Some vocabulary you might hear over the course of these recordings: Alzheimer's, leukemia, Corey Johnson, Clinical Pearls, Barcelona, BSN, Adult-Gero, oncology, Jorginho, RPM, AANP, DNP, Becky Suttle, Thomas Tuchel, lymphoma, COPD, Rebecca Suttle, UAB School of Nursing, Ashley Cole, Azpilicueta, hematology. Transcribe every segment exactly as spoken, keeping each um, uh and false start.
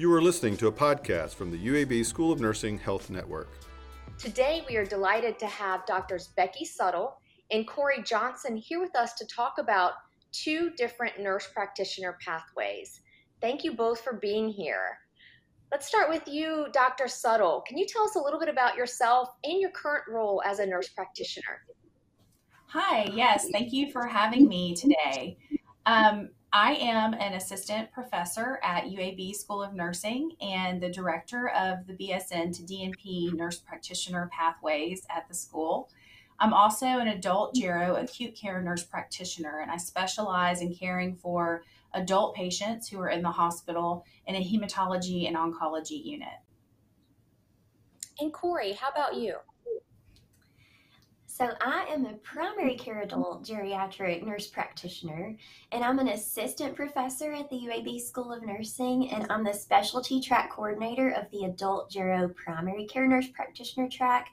You are listening to a podcast from the U A B School of Nursing Health Network. Today, we are delighted to have Doctors Becky Suttle and Corey Johnson here with us to talk about two different nurse practitioner pathways. Thank you both for being here. Let's start with you, Doctor Suttle. Can you tell us a little bit about yourself and your current role as a nurse practitioner? Hi, yes, thank you for having me today. Um, I am an assistant professor at U A B School of Nursing and the director of the B S N to D N P nurse practitioner pathways at the school. I'm also an Adult-Gero acute care nurse practitioner, and I specialize in caring for adult patients who are in the hospital in a hematology and oncology unit. And Corey, how about you? So I am a primary care adult geriatric nurse practitioner, and I'm an assistant professor at the U A B School of Nursing, and I'm the specialty track coordinator of the Adult-Gero primary care nurse practitioner track.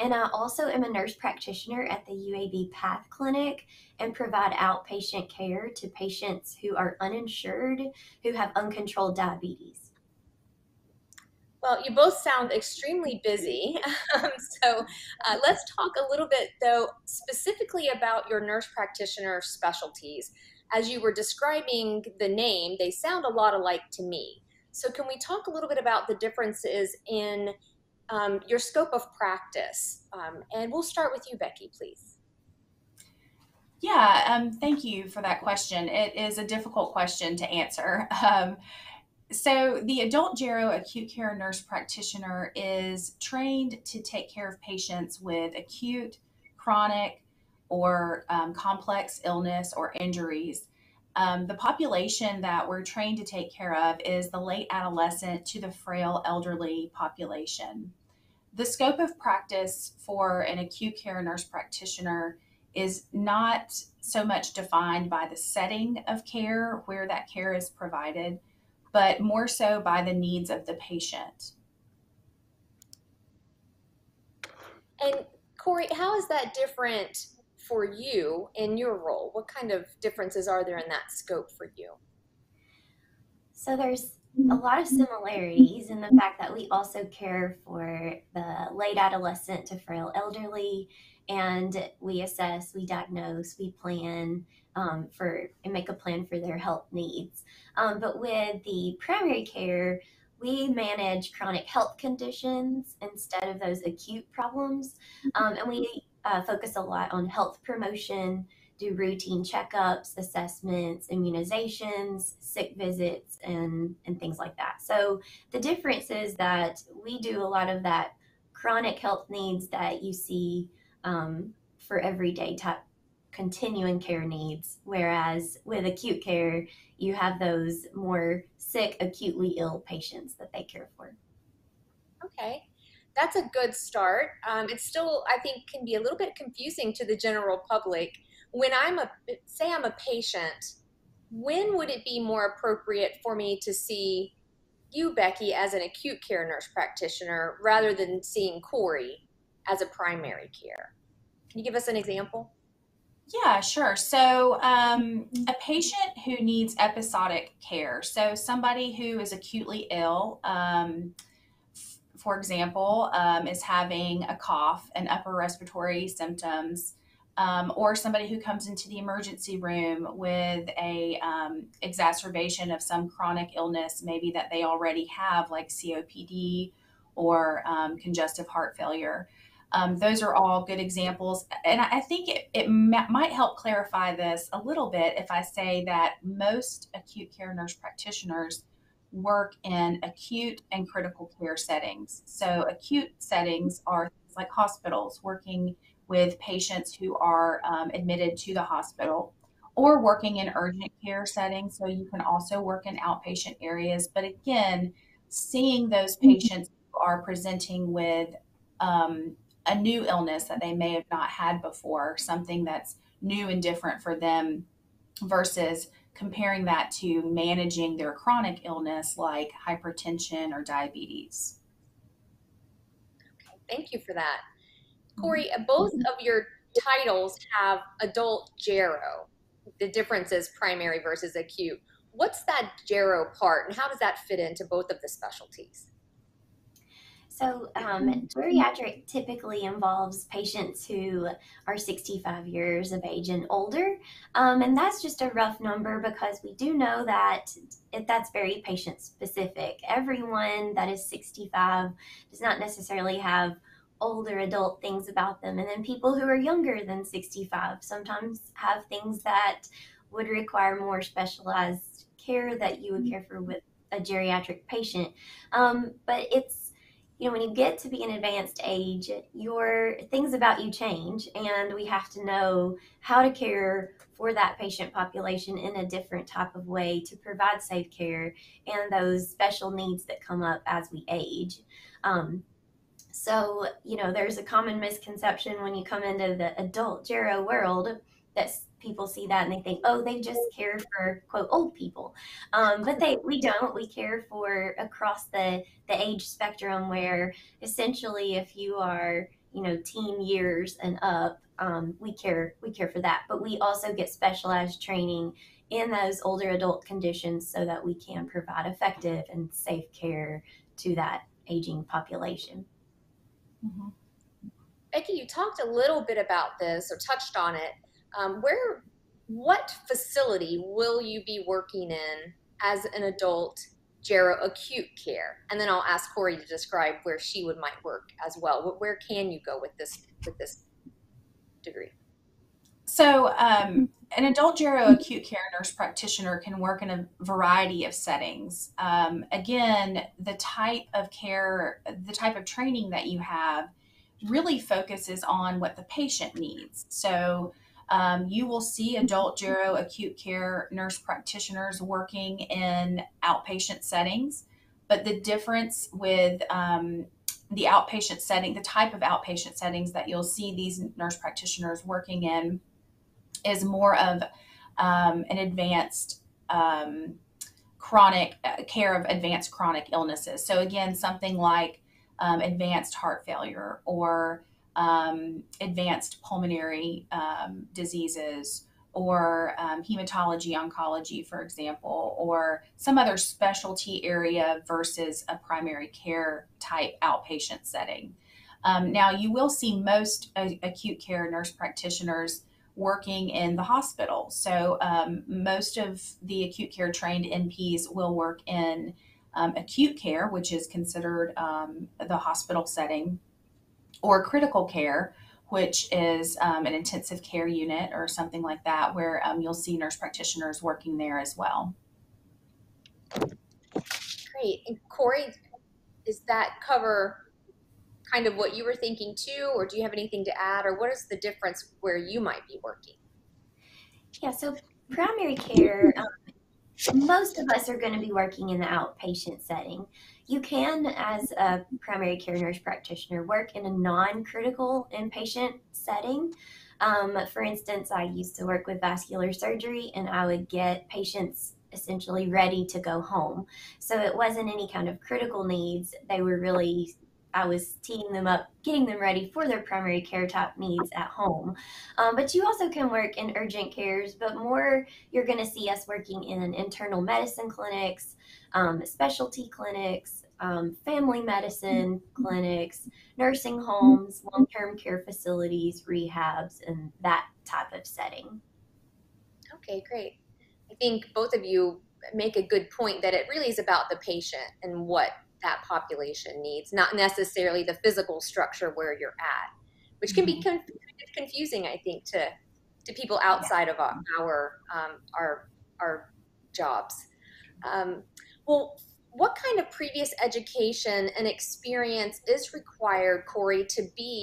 And I also am a nurse practitioner at the U A B Path Clinic and provide outpatient care to patients who are uninsured, who have uncontrolled diabetes. Well, you both sound extremely busy. Um, so uh, let's talk a little bit, though, specifically about your nurse practitioner specialties. As you were describing the name, they sound a lot alike to me. So can we talk a little bit about the differences in Um, your scope of practice? Um, and we'll start with you, Becky, please. Yeah, um, thank you for that question. It is a difficult question to answer. Um, so the Adult-Gero acute care nurse practitioner is trained to take care of patients with acute, chronic, or um, complex illness or injuries. Um, the population that we're trained to take care of is the late adolescent to the frail elderly population. The scope of practice for an acute care nurse practitioner is not so much defined by the setting of care, where that care is provided, but more so by the needs of the patient. And Corey, how is that different for you in your role? What kind of differences are there in that scope for you? So there's a lot of similarities in the fact that we also care for the late adolescent to frail elderly, and we assess, we diagnose, we plan um, for and make a plan for their health needs. Um, but with the primary care, we manage chronic health conditions instead of those acute problems, um, and we Uh, focus a lot on health promotion, do routine checkups, assessments, immunizations, sick visits, and, and things like that. So the difference is that we do a lot of that chronic health needs that you see um, for everyday type continuing care needs, whereas with acute care, you have those more sick, acutely ill patients that they care for. Okay. That's a good start. Um, it's still, I think, can be a little bit confusing to the general public. When I'm a, say I'm a patient, when would it be more appropriate for me to see you, Becky, as an acute care nurse practitioner rather than seeing Corey as a primary care? Can you give us an example? Yeah, sure. So um, a patient who needs episodic care, so somebody who is acutely ill, um, for example, um, is having a cough and upper respiratory symptoms, um, or somebody who comes into the emergency room with a um, exacerbation of some chronic illness, maybe that they already have, like C O P D or um, congestive heart failure. Um, those are all good examples. And I think it, it ma- might help clarify this a little bit if I say that most acute care nurse practitioners work in acute and critical care settings. So acute settings are things like hospitals, working with patients who are um, admitted to the hospital, or working in urgent care settings. So you can also work in outpatient areas. But again, seeing those patients who are presenting with um, a new illness that they may have not had before, something that's new and different for them, versus comparing that to managing their chronic illness like hypertension or diabetes. Okay, thank you for that. Corey, both of your titles have Adult-Gero. The difference is primary versus acute. what's that Gero part, and how does that fit into both of the specialties? So um, geriatric typically involves patients who are sixty-five years of age and older. Um, and that's just a rough number because we do know that it, that's very patient specific. Everyone that is sixty-five does not necessarily have older adult things about them. And then people who are younger than sixty-five sometimes have things that would require more specialized care that you would care for with a geriatric patient. Um, but it's, you know, when you get to be an advanced age, your things about you change, and we have to know how to care for that patient population in a different type of way to provide safe care and those special needs that come up as we age. Um, so, you know, there's a common misconception when you come into the adult Gero world that people see that and they think, oh, they just care for, quote, old people. Um, but they we don't. We care for across the, the age spectrum, where essentially if you are, you know, teen years and up, um, we care we care for that. But we also get specialized training in those older adult conditions so that we can provide effective and safe care to that aging population. Mm-hmm. Becky, you talked a little bit about this or touched on it. Um, where, what facility will you be working in as an adult Gero acute care? And then I'll ask Corey to describe where she would might work as well. Where can you go with this with this degree? So um, an adult Gero acute care nurse practitioner can work in a variety of settings. Um, again, the type of care, the type of training that you have really focuses on what the patient needs. So Um, you will see adult Gero acute care nurse practitioners working in outpatient settings, but the difference with um, the outpatient setting, the type of outpatient settings that you'll see these nurse practitioners working in is more of um, an advanced um, chronic uh, care of advanced chronic illnesses. So again, something like um, advanced heart failure or Um, advanced pulmonary um, diseases, or um, hematology oncology, for example, or some other specialty area versus a primary care type outpatient setting. Um, now, you will see most uh, acute care nurse practitioners working in the hospital. So um, most of the acute care trained N Ps will work in um, acute care, which is considered um, the hospital setting, or critical care, which is um, an intensive care unit or something like that, where um, you'll see nurse practitioners working there as well. Great. And Corey, does that cover kind of what you were thinking too, or do you have anything to add, or what is the difference where you might be working? Yeah, so primary care, um, most of us are going to be working in the outpatient setting. You can, as a primary care nurse practitioner, work in a non-critical inpatient setting. Um, for instance, I used to work with vascular surgery, and I would get patients essentially ready to go home. So it wasn't any kind of critical needs. They were really, I was teeing them up, getting them ready for their primary care type needs at home. Um, but you also can work in urgent cares, but more you're going to see us working in internal medicine clinics, Um, specialty clinics, um, family medicine clinics, nursing homes, long-term care facilities, rehabs, and that type of setting. Okay, great. I think both of you make a good point that it really is about the patient and what that population needs, not necessarily the physical structure where you're at, which can be con- confusing, I think, to to people outside of our our um, our, our jobs. Um, Well, what kind of previous education and experience is required, Corey, to be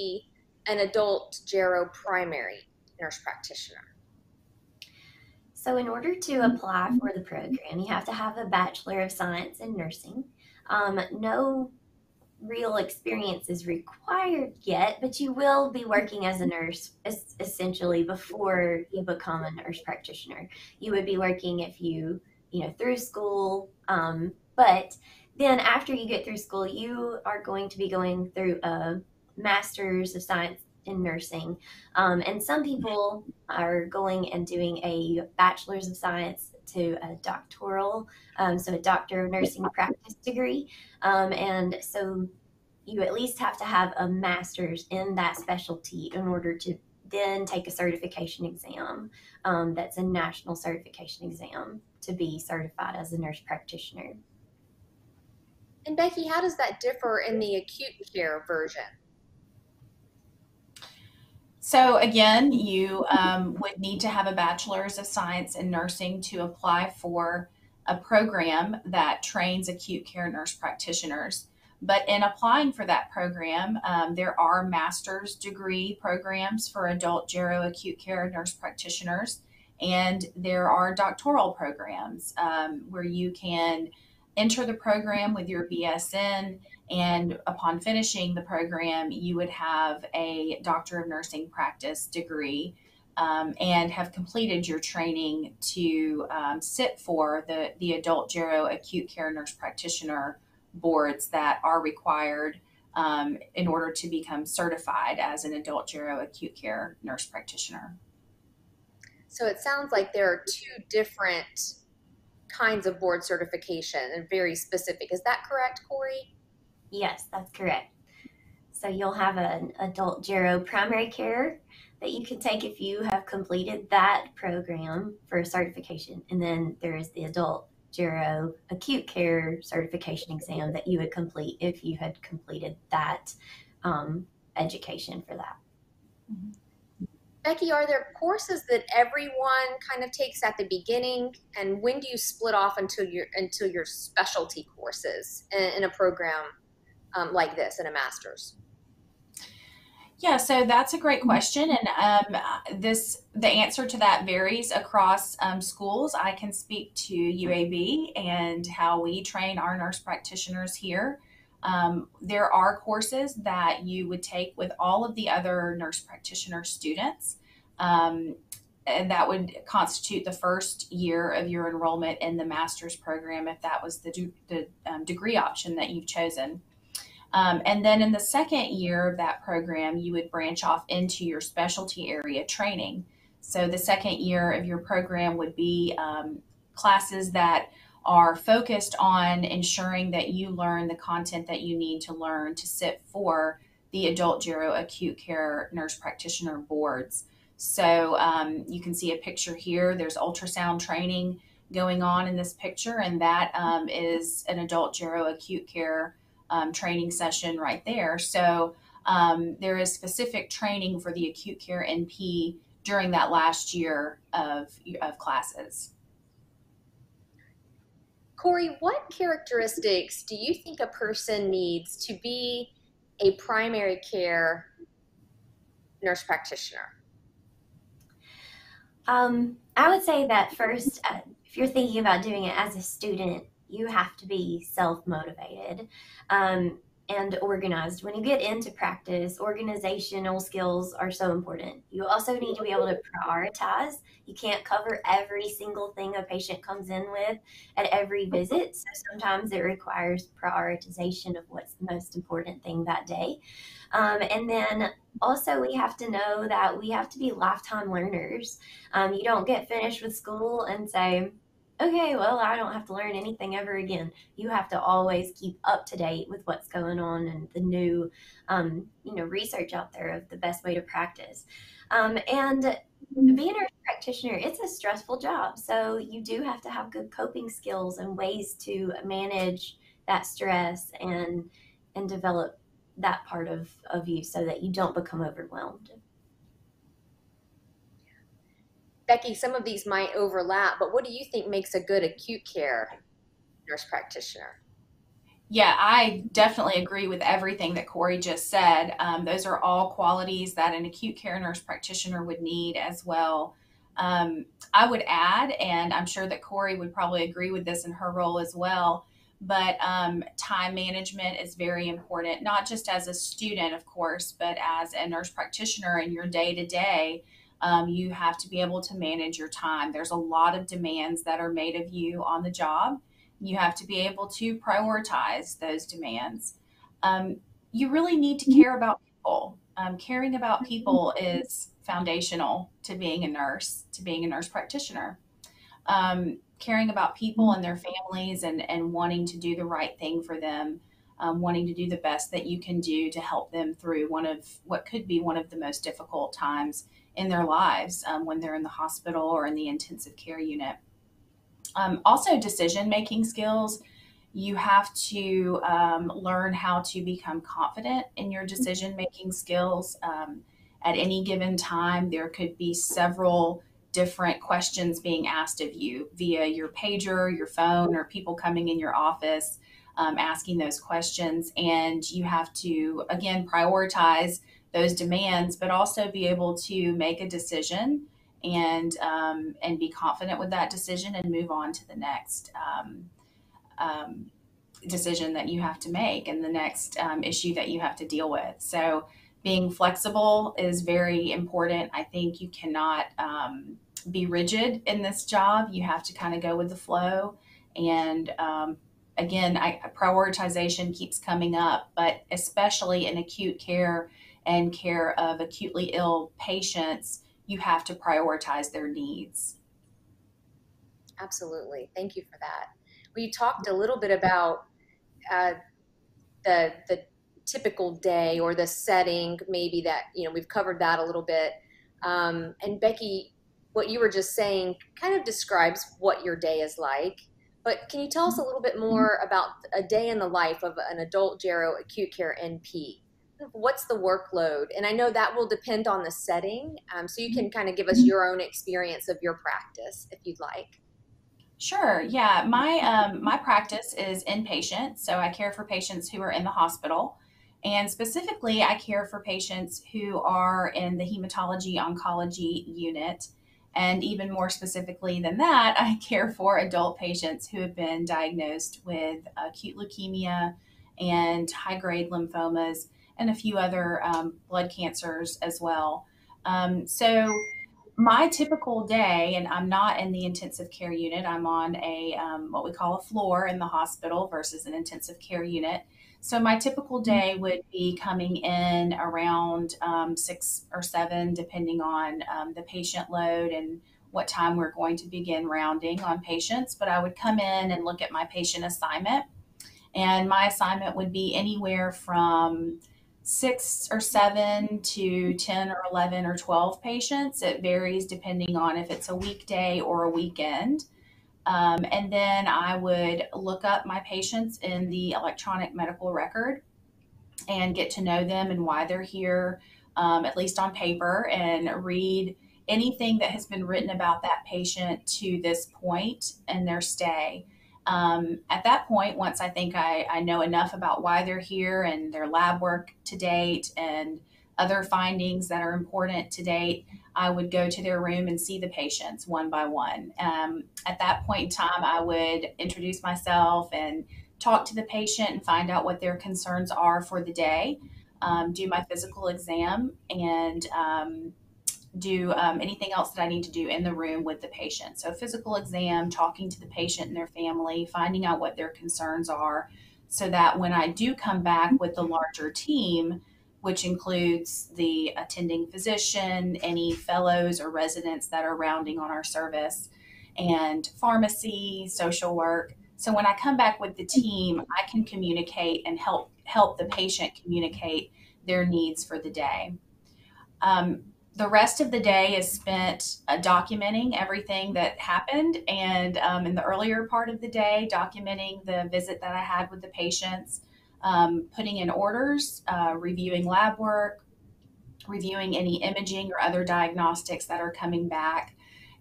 an adult Gero primary nurse practitioner? So in order to apply for the program, you have to have a Bachelor of Science in Nursing. Um, no real experience is required yet, but you will be working as a nurse es- essentially before you become a nurse practitioner. You would be working if you you know, through school. Um, but then after you get through school, you are going to be going through a master's of science in nursing. Um, and some people are going and doing a bachelor's of science to a doctoral, um, so a doctor of nursing practice degree. Um, and so you at least have to have a master's in that specialty in order to then take a certification exam. Um, that's a national certification exam to be certified as a nurse practitioner. And Becky, how does that differ in the acute care version? So again, you um, would need to have a bachelor's of science in nursing to apply for a program that trains acute care nurse practitioners. But in applying for that program, um, there are master's degree programs for Adult-Gero acute care nurse practitioners, and there are doctoral programs um, where you can enter the program with your B S N, and upon finishing the program, you would have a Doctor of Nursing Practice degree um, and have completed your training to um, sit for the, the Adult-Gero acute care nurse practitioner boards that are required um, in order to become certified as an Adult-Gero acute care nurse practitioner. So it sounds like there are two different kinds of board certification and very specific. Is that correct, Corey? Yes, that's correct. So you'll have an Adult-Gero primary care that you can take if you have completed that program for a certification. And then there is the Adult-Gero acute care certification exam that you would complete if you had completed that um, education for that. Mm-hmm. Becky, are there courses that everyone kind of takes at the beginning, and when do you split off until your until your specialty courses in, in a program um, like this in a master's? Yeah, so that's a great question, and um, this the answer to that varies across um, schools. I can speak to U A B and how we train our nurse practitioners here. Um, there are courses that you would take with all of the other nurse practitioner students, um, and that would constitute the first year of your enrollment in the master's program if that was the, de the um, degree option that you've chosen. Um, and then in the second year of that program, you would branch off into your specialty area training. So the second year of your program would be um, classes that are focused on ensuring that you learn the content that you need to learn to sit for the Adult-Gero acute care nurse practitioner boards. So um, you can see a picture here. There's ultrasound training going on in this picture, and that um, is an Adult-Gero acute care um, training session right there. So um, there is specific training for the acute care N P during that last year of, of classes. Corey, what characteristics do you think a person needs to be a primary care nurse practitioner? Um, I would say that first, uh, if you're thinking about doing it as a student, you have to be self-motivated um, and organized. When you get into practice, organizational skills are so important. You also need to be able to prioritize. You can't cover every single thing a patient comes in with at every visit. So sometimes it requires prioritization of what's the most important thing that day. Um, and then also we have to know that we have to be lifetime learners. Um, you don't get finished with school and say, okay, well, I don't have to learn anything ever again. You have to always keep up to date with what's going on and the new, um, you know, research out there of the best way to practice. Um, and being a nurse practitioner, it's a stressful job. So you do have to have good coping skills and ways to manage that stress and and develop that part of, of you so that you don't become overwhelmed. Becky, some of these might overlap, but what do you think makes a good acute care nurse practitioner? Yeah, I definitely agree with everything that Corey just said. Um, those are all qualities that an acute care nurse practitioner would need as well. Um, I would add, and I'm sure that Corey would probably agree with this in her role as well, but um, time management is very important, not just as a student, of course, but as a nurse practitioner in your day-to-day. Um, you have to be able to manage your time. There's a lot of demands that are made of you on the job. You have to be able to prioritize those demands. Um, you really need to care about people. Um, caring about people is foundational to being a nurse, to being a nurse practitioner. Um, caring about people and their families and, and wanting to do the right thing for them, um, wanting to do the best that you can do to help them through one of what could be one of the most difficult times in their lives, um, when they're in the hospital or in the intensive care unit. Um, also, decision-making skills. You have to um, learn how to become confident in your decision-making skills. Um, at any given time, there could be several different questions being asked of you via your pager, your phone, or people coming in your office um, asking those questions. And you have to, again, prioritize those demands, but also be able to make a decision and um, and be confident with that decision and move on to the next um, um, decision that you have to make and the next um, issue that you have to deal with. So being flexible is very important. I think you cannot um, be rigid in this job. You have to kind of go with the flow. And um, again, I, prioritization keeps coming up, but especially in acute care and care of acutely ill patients, you have to prioritize their needs. Absolutely. Thank you for that. We talked a little bit about uh, the, the typical day or the setting, maybe that, you know, we've covered that a little bit. Um, and Becky, what you were just saying kind of describes what your day is like. But can you tell us a little bit more about a day in the life of an Adult-Gero acute care N P? What's the workload? And I know that will depend on the setting. Um, so you can kind of give us your own experience of your practice if you'd like. Sure. Yeah. My, um, my practice is inpatient. So I care for patients who are in the hospital. And specifically, I care for patients who are in the hematology oncology unit. And even more specifically than that, I care for adult patients who have been diagnosed with acute leukemia and high-grade lymphomas and a few other um, blood cancers as well. Um, so my typical day, and I'm not in the intensive care unit, I'm on a um, what we call a floor in the hospital versus an intensive care unit. So my typical day would be coming in around um, six or seven, depending on um, the patient load and what time we're going to begin rounding on patients. But I would come in and look at my patient assignment. And my assignment would be anywhere from six or seven to ten or eleven or twelve patients. It varies depending on if it's a weekday or a weekend. Um, and then I would look up my patients in the electronic medical record and get to know them and why they're here, um, at least on paper, and read anything that has been written about that patient to this point and their stay. Um, at that point, once I think I, I know enough about why they're here and their lab work to date and other findings that are important to date, I would go to their room and see the patients one by one. Um, at that point in time, I would introduce myself and talk to the patient and find out what their concerns are for the day, um, do my physical exam, and um, do um, anything else that I need to do in the room with the patient. So physical exam, talking to the patient and their family, finding out what their concerns are, so that when I do come back with the larger team, which includes the attending physician, any fellows or residents that are rounding on our service, and pharmacy, social work. So when I come back with the team, I can communicate and help help the patient communicate their needs for the day. Um, the rest of the day is spent uh, documenting everything that happened, and um, in the earlier part of the day, documenting the visit that I had with the patients, Um, putting in orders, uh, reviewing lab work, reviewing any imaging or other diagnostics that are coming back,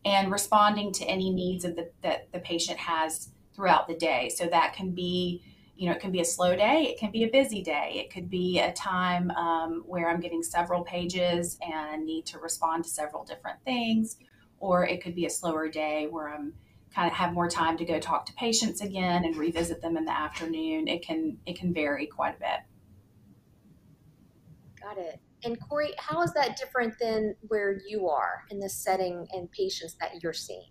and responding to any needs of the, that the patient has throughout the day. So that can be, you know, it can be a slow day, it can be a busy day, it could be a time um, where I'm getting several pages and need to respond to several different things, or it could be a slower day where I'm kind of have more time to go talk to patients again and revisit them in the afternoon. It can it can vary quite a bit. Got it. And Corey, how is that different than where you are in the setting and patients that you're seeing?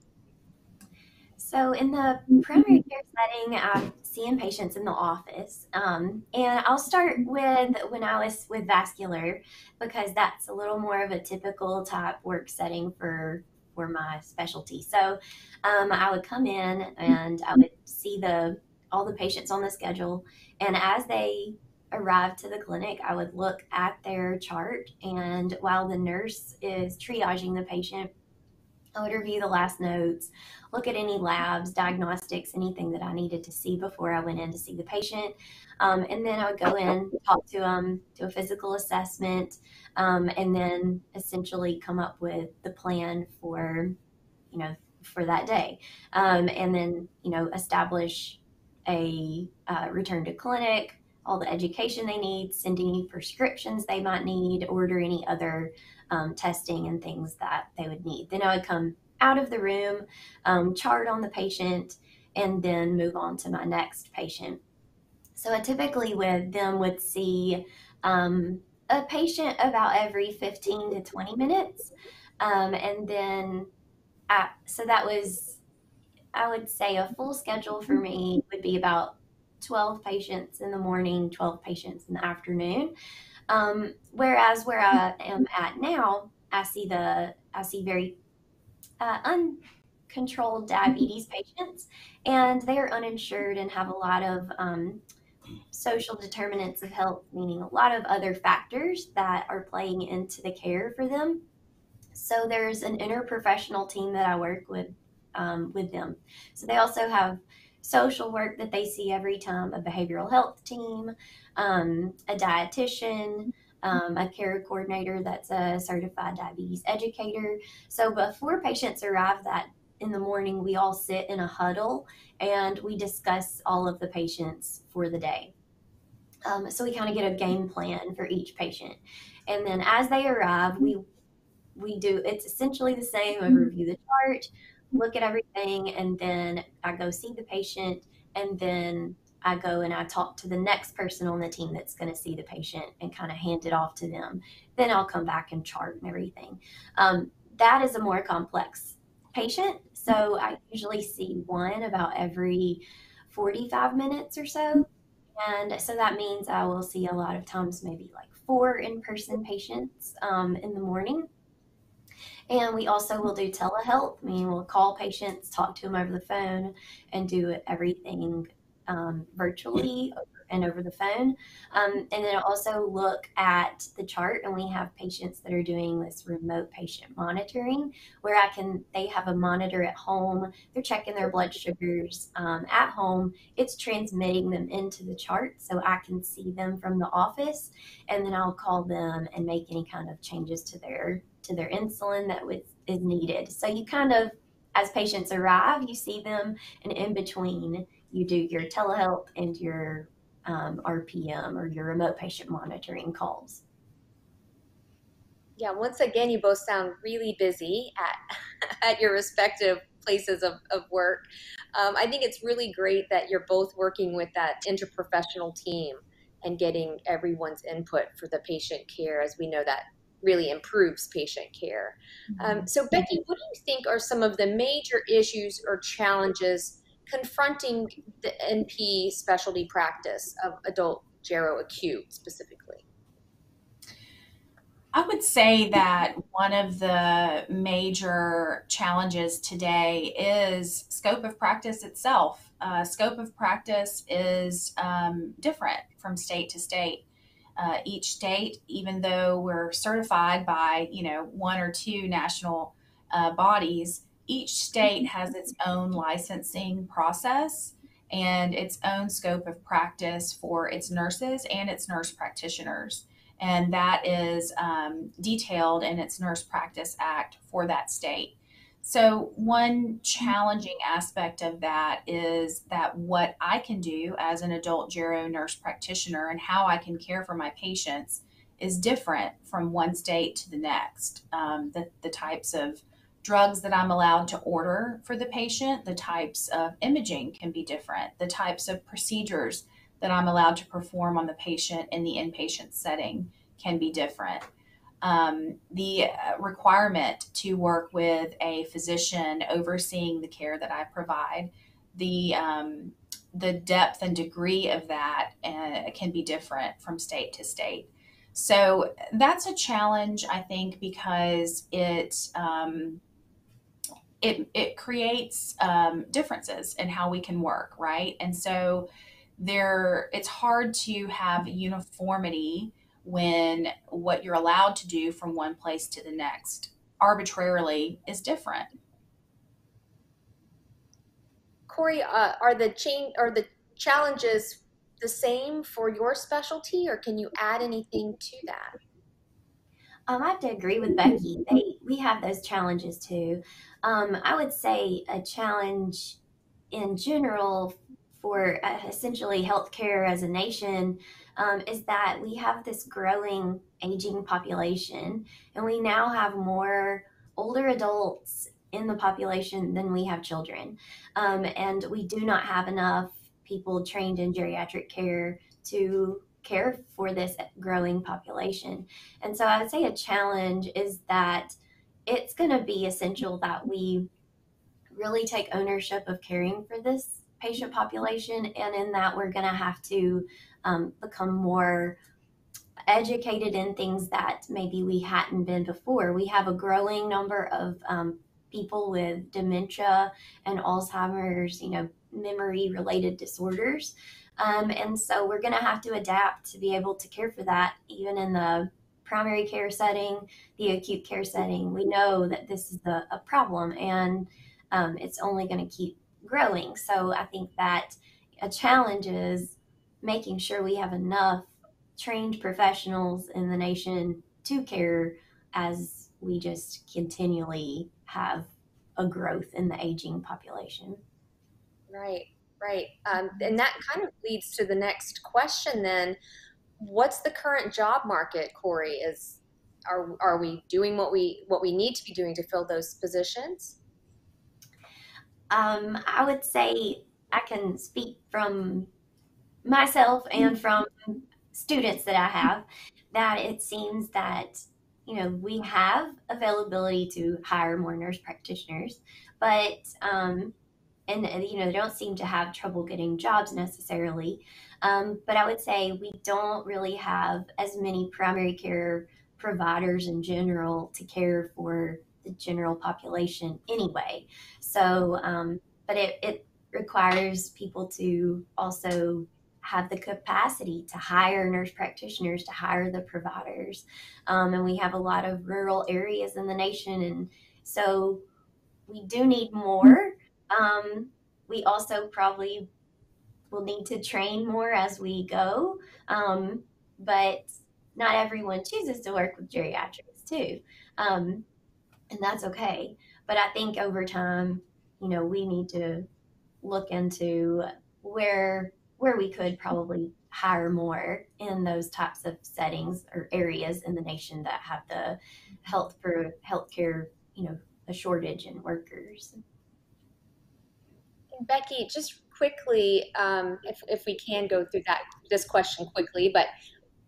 So in the primary care setting, I'm seeing patients in the office. Um, and I'll start with when I was with vascular, because that's a little more of a typical type work setting for were my specialty. So um, I would come in and I would see the all the patients on the schedule. And as they arrived to the clinic, I would look at their chart. And while the nurse is triaging the patient, I would review the last notes, look at any labs, diagnostics, anything that I needed to see before I went in to see the patient. Um, and then I would go in, talk to them, do a physical assessment, um, and then essentially come up with the plan for, you know, for that day. Um, and then, you know, establish a uh, return to clinic, all the education they need, send any prescriptions they might need, order any other um, testing and things that they would need. Then I would come out of the room, um, chart on the patient, and then move on to my next patient. So I typically with them would see um, a patient about every fifteen to twenty minutes. Um, and then, I, so that was, I would say a full schedule for me would be about twelve patients in the morning, twelve patients in the afternoon. Um, whereas where I am at now, I see the I see very uh, uncontrolled diabetes patients, and they are uninsured and have a lot of um, social determinants of health, meaning a lot of other factors that are playing into the care for them. So there's an interprofessional team that I work with um, with them. So they also have social work that they see every time, a behavioral health team, um, a dietitian, um, a care coordinator that's a certified diabetes educator. So before patients arrive that in the morning, we all sit in a huddle and we discuss all of the patients for the day. Um, so we kind of get a game plan for each patient. And then as they arrive, we we do, it's essentially the same. I review the chart, look at everything, and then I go see the patient, and then I go and I talk to the next person on the team that's going to see the patient and kind of hand it off to them. Then I'll come back and chart and everything. Um, that is a more complex patient, so I usually see one about every forty-five minutes or so, and so that means I will see a lot of times maybe like four in-person patients um, in the morning. And we also will do telehealth. I mean, we'll call patients, talk to them over the phone, and do everything um, virtually and over the phone. Um, and then also look at the chart, and we have patients that are doing this remote patient monitoring, where I can, they have a monitor at home. They're checking their blood sugars um, at home. It's transmitting them into the chart, so I can see them from the office, and then I'll call them and make any kind of changes to their to their insulin that was, is needed. So you kind of, as patients arrive, you see them, and in between you do your telehealth and your um, R P M or your remote patient monitoring calls. Yeah, once again, you both sound really busy at, at your respective places of, of work. Um, I think it's really great that you're both working with that interprofessional team and getting everyone's input for the patient care, as we know that really improves patient care. Um, so Becky, what do you think are some of the major issues or challenges confronting the N P specialty practice of adult-gero acute specifically? I would say that one of the major challenges today is scope of practice itself. Uh, scope of practice is um, different from state to state. Uh, each state, even though we're certified by, you know, one or two national uh, bodies, each state has its own licensing process and its own scope of practice for its nurses and its nurse practitioners. And that is um, detailed in its Nurse Practice Act for that state. So one challenging aspect of that is that what I can do as an adult-gero nurse practitioner and how I can care for my patients is different from one state to the next. Um, the, the types of drugs that I'm allowed to order for the patient, the types of imaging can be different, the types of procedures that I'm allowed to perform on the patient in the inpatient setting can be different. Um, the requirement to work with a physician overseeing the care that I provide, the, um, the depth and degree of that uh, can be different from state to state. So that's a challenge, I think, because it, um, it, it creates um, differences in how we can work, right? And so there, it's hard to have uniformity when what you're allowed to do from one place to the next arbitrarily is different. Corey, uh, are the change are the challenges the same for your specialty, or can you add anything to that? Um, I have to agree with Becky. They, we have those challenges too. Um, I would say a challenge in general for uh, essentially healthcare as a nation um, is that we have this growing aging population, and we now have more older adults in the population than we have children. Um, and we do not have enough people trained in geriatric care to care for this growing population. And so I would say a challenge is that it's going to be essential that we really take ownership of caring for this patient population. And in that, we're going to have to um, become more educated in things that maybe we hadn't been before. We have a growing number of um, people with dementia and Alzheimer's, you know, memory related disorders. Um, and so we're going to have to adapt to be able to care for that, even in the primary care setting, the acute care setting. We know that this is a, a problem, and um, it's only going to keep growing. So I think that a challenge is making sure we have enough trained professionals in the nation to care as we just continually have a growth in the aging population. Right, right. Um, and that kind of leads to the next question then. What's the current job market, Corey? Is are are we doing what we what we need to be doing to fill those positions? Um, I would say I can speak from myself and from students that I have, that it seems that, you know, we have availability to hire more nurse practitioners, but, um, and, you know, they don't seem to have trouble getting jobs necessarily. Um, but I would say we don't really have as many primary care providers in general to care for the general population anyway. So, um, but it, it requires people to also have the capacity to hire nurse practitioners, to hire the providers. Um, and we have a lot of rural areas in the nation. And so we do need more. Um, we also probably will need to train more as we go. Um, but not everyone chooses to work with geriatrics too. Um, and that's okay. But I think over time, you know, we need to look into where where we could probably hire more in those types of settings or areas in the nation that have the health for healthcare, you know, a shortage in workers. Becky, just quickly, um, if, if we can go through that this question quickly, but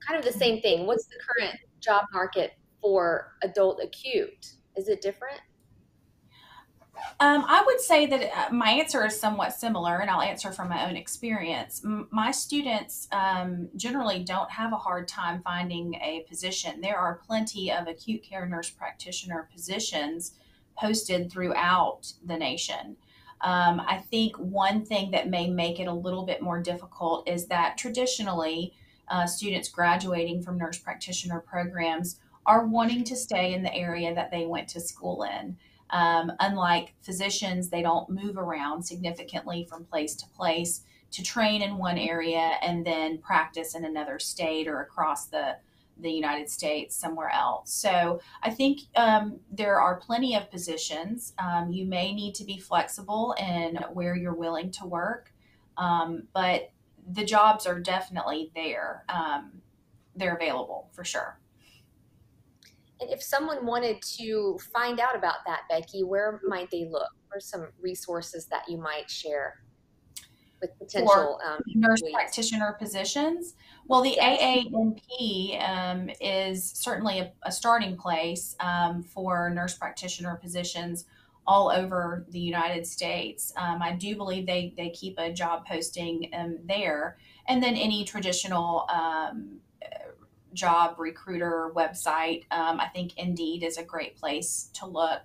kind of the same thing. What's the current job market for adult acute? Is it different? Um, I would say that my answer is somewhat similar, and I'll answer from my own experience. My students um, generally don't have a hard time finding a position. There are plenty of acute care nurse practitioner positions posted throughout the nation. Um, I think one thing that may make it a little bit more difficult is that traditionally uh, students graduating from nurse practitioner programs are wanting to stay in the area that they went to school in. Um, unlike physicians, they don't move around significantly from place to place to train in one area and then practice in another state or across the, the United States somewhere else. So I think um, there are plenty of positions. Um, you may need to be flexible in where you're willing to work, um, but the jobs are definitely there. Um, they're available for sure. And if someone wanted to find out about that, Becky, where might they look? What are some resources that you might share with potential um, nurse employees? Practitioner positions? Well, the yes. A A N P um, is certainly a, a starting place um, for nurse practitioner positions all over the United States. Um, I do believe they, they keep a job posting um, there. And then any traditional um, job recruiter website. Um, I think Indeed is a great place to look.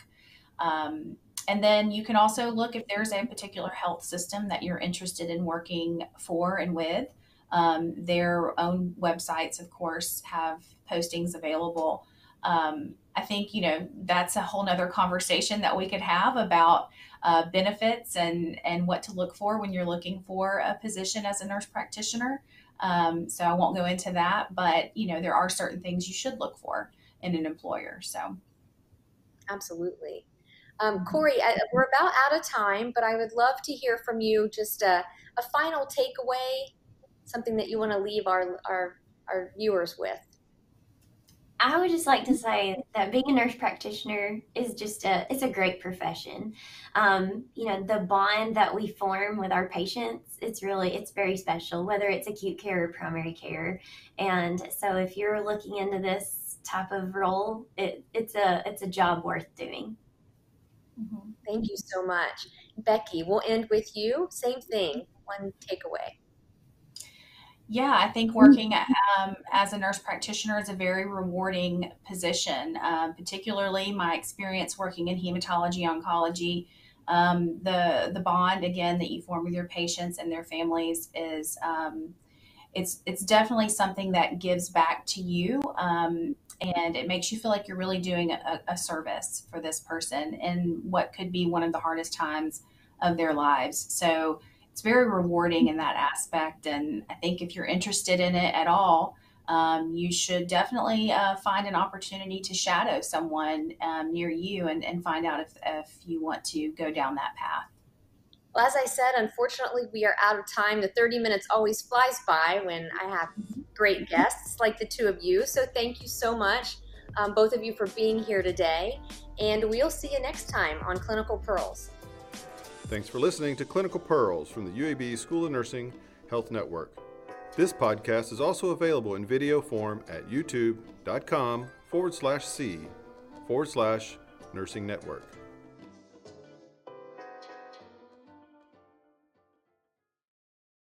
Um, And then you can also look if there's a particular health system that you're interested in working for and with. Um, their own websites, of course, have postings available. Um, I think, you know, that's a whole nother conversation that we could have about uh, benefits and, and what to look for when you're looking for a position as a nurse practitioner. Um, so I won't go into that, but, you know, there are certain things you should look for in an employer. So. Absolutely. Um, Corey, I, we're about out of time, but I would love to hear from you just a, a final takeaway, something that you want to leave our, our, our viewers with. I would just like to say that being a nurse practitioner is just a, it's a great profession. Um, you know, the bond that we form with our patients, it's really, it's very special, whether it's acute care or primary care. And so if you're looking into this type of role, it, it's a, it's a job worth doing. Mm-hmm. Thank you so much. Becky, we'll end with you. Same thing, one takeaway. Yeah, I think working um, as a nurse practitioner is a very rewarding position, uh, particularly my experience working in hematology oncology. Um, the the bond, again, that you form with your patients and their families is um, it's it's definitely something that gives back to you, um, and it makes you feel like you're really doing a, a service for this person in what could be one of the hardest times of their lives. So. It's very rewarding in that aspect, and I think if you're interested in it at all, um, you should definitely uh, find an opportunity to shadow someone um, near you and, and find out if, if you want to go down that path. Well, as I said, unfortunately, we are out of time. The thirty minutes always flies by when I have great guests like the two of you, so thank you so much, um, both of you, for being here today, and we'll see you next time on Clinical Pearls. Thanks for listening to Clinical Pearls from the U A B School of Nursing Health Network. This podcast is also available in video form at youtube.com forward slash C forward slash nursing network.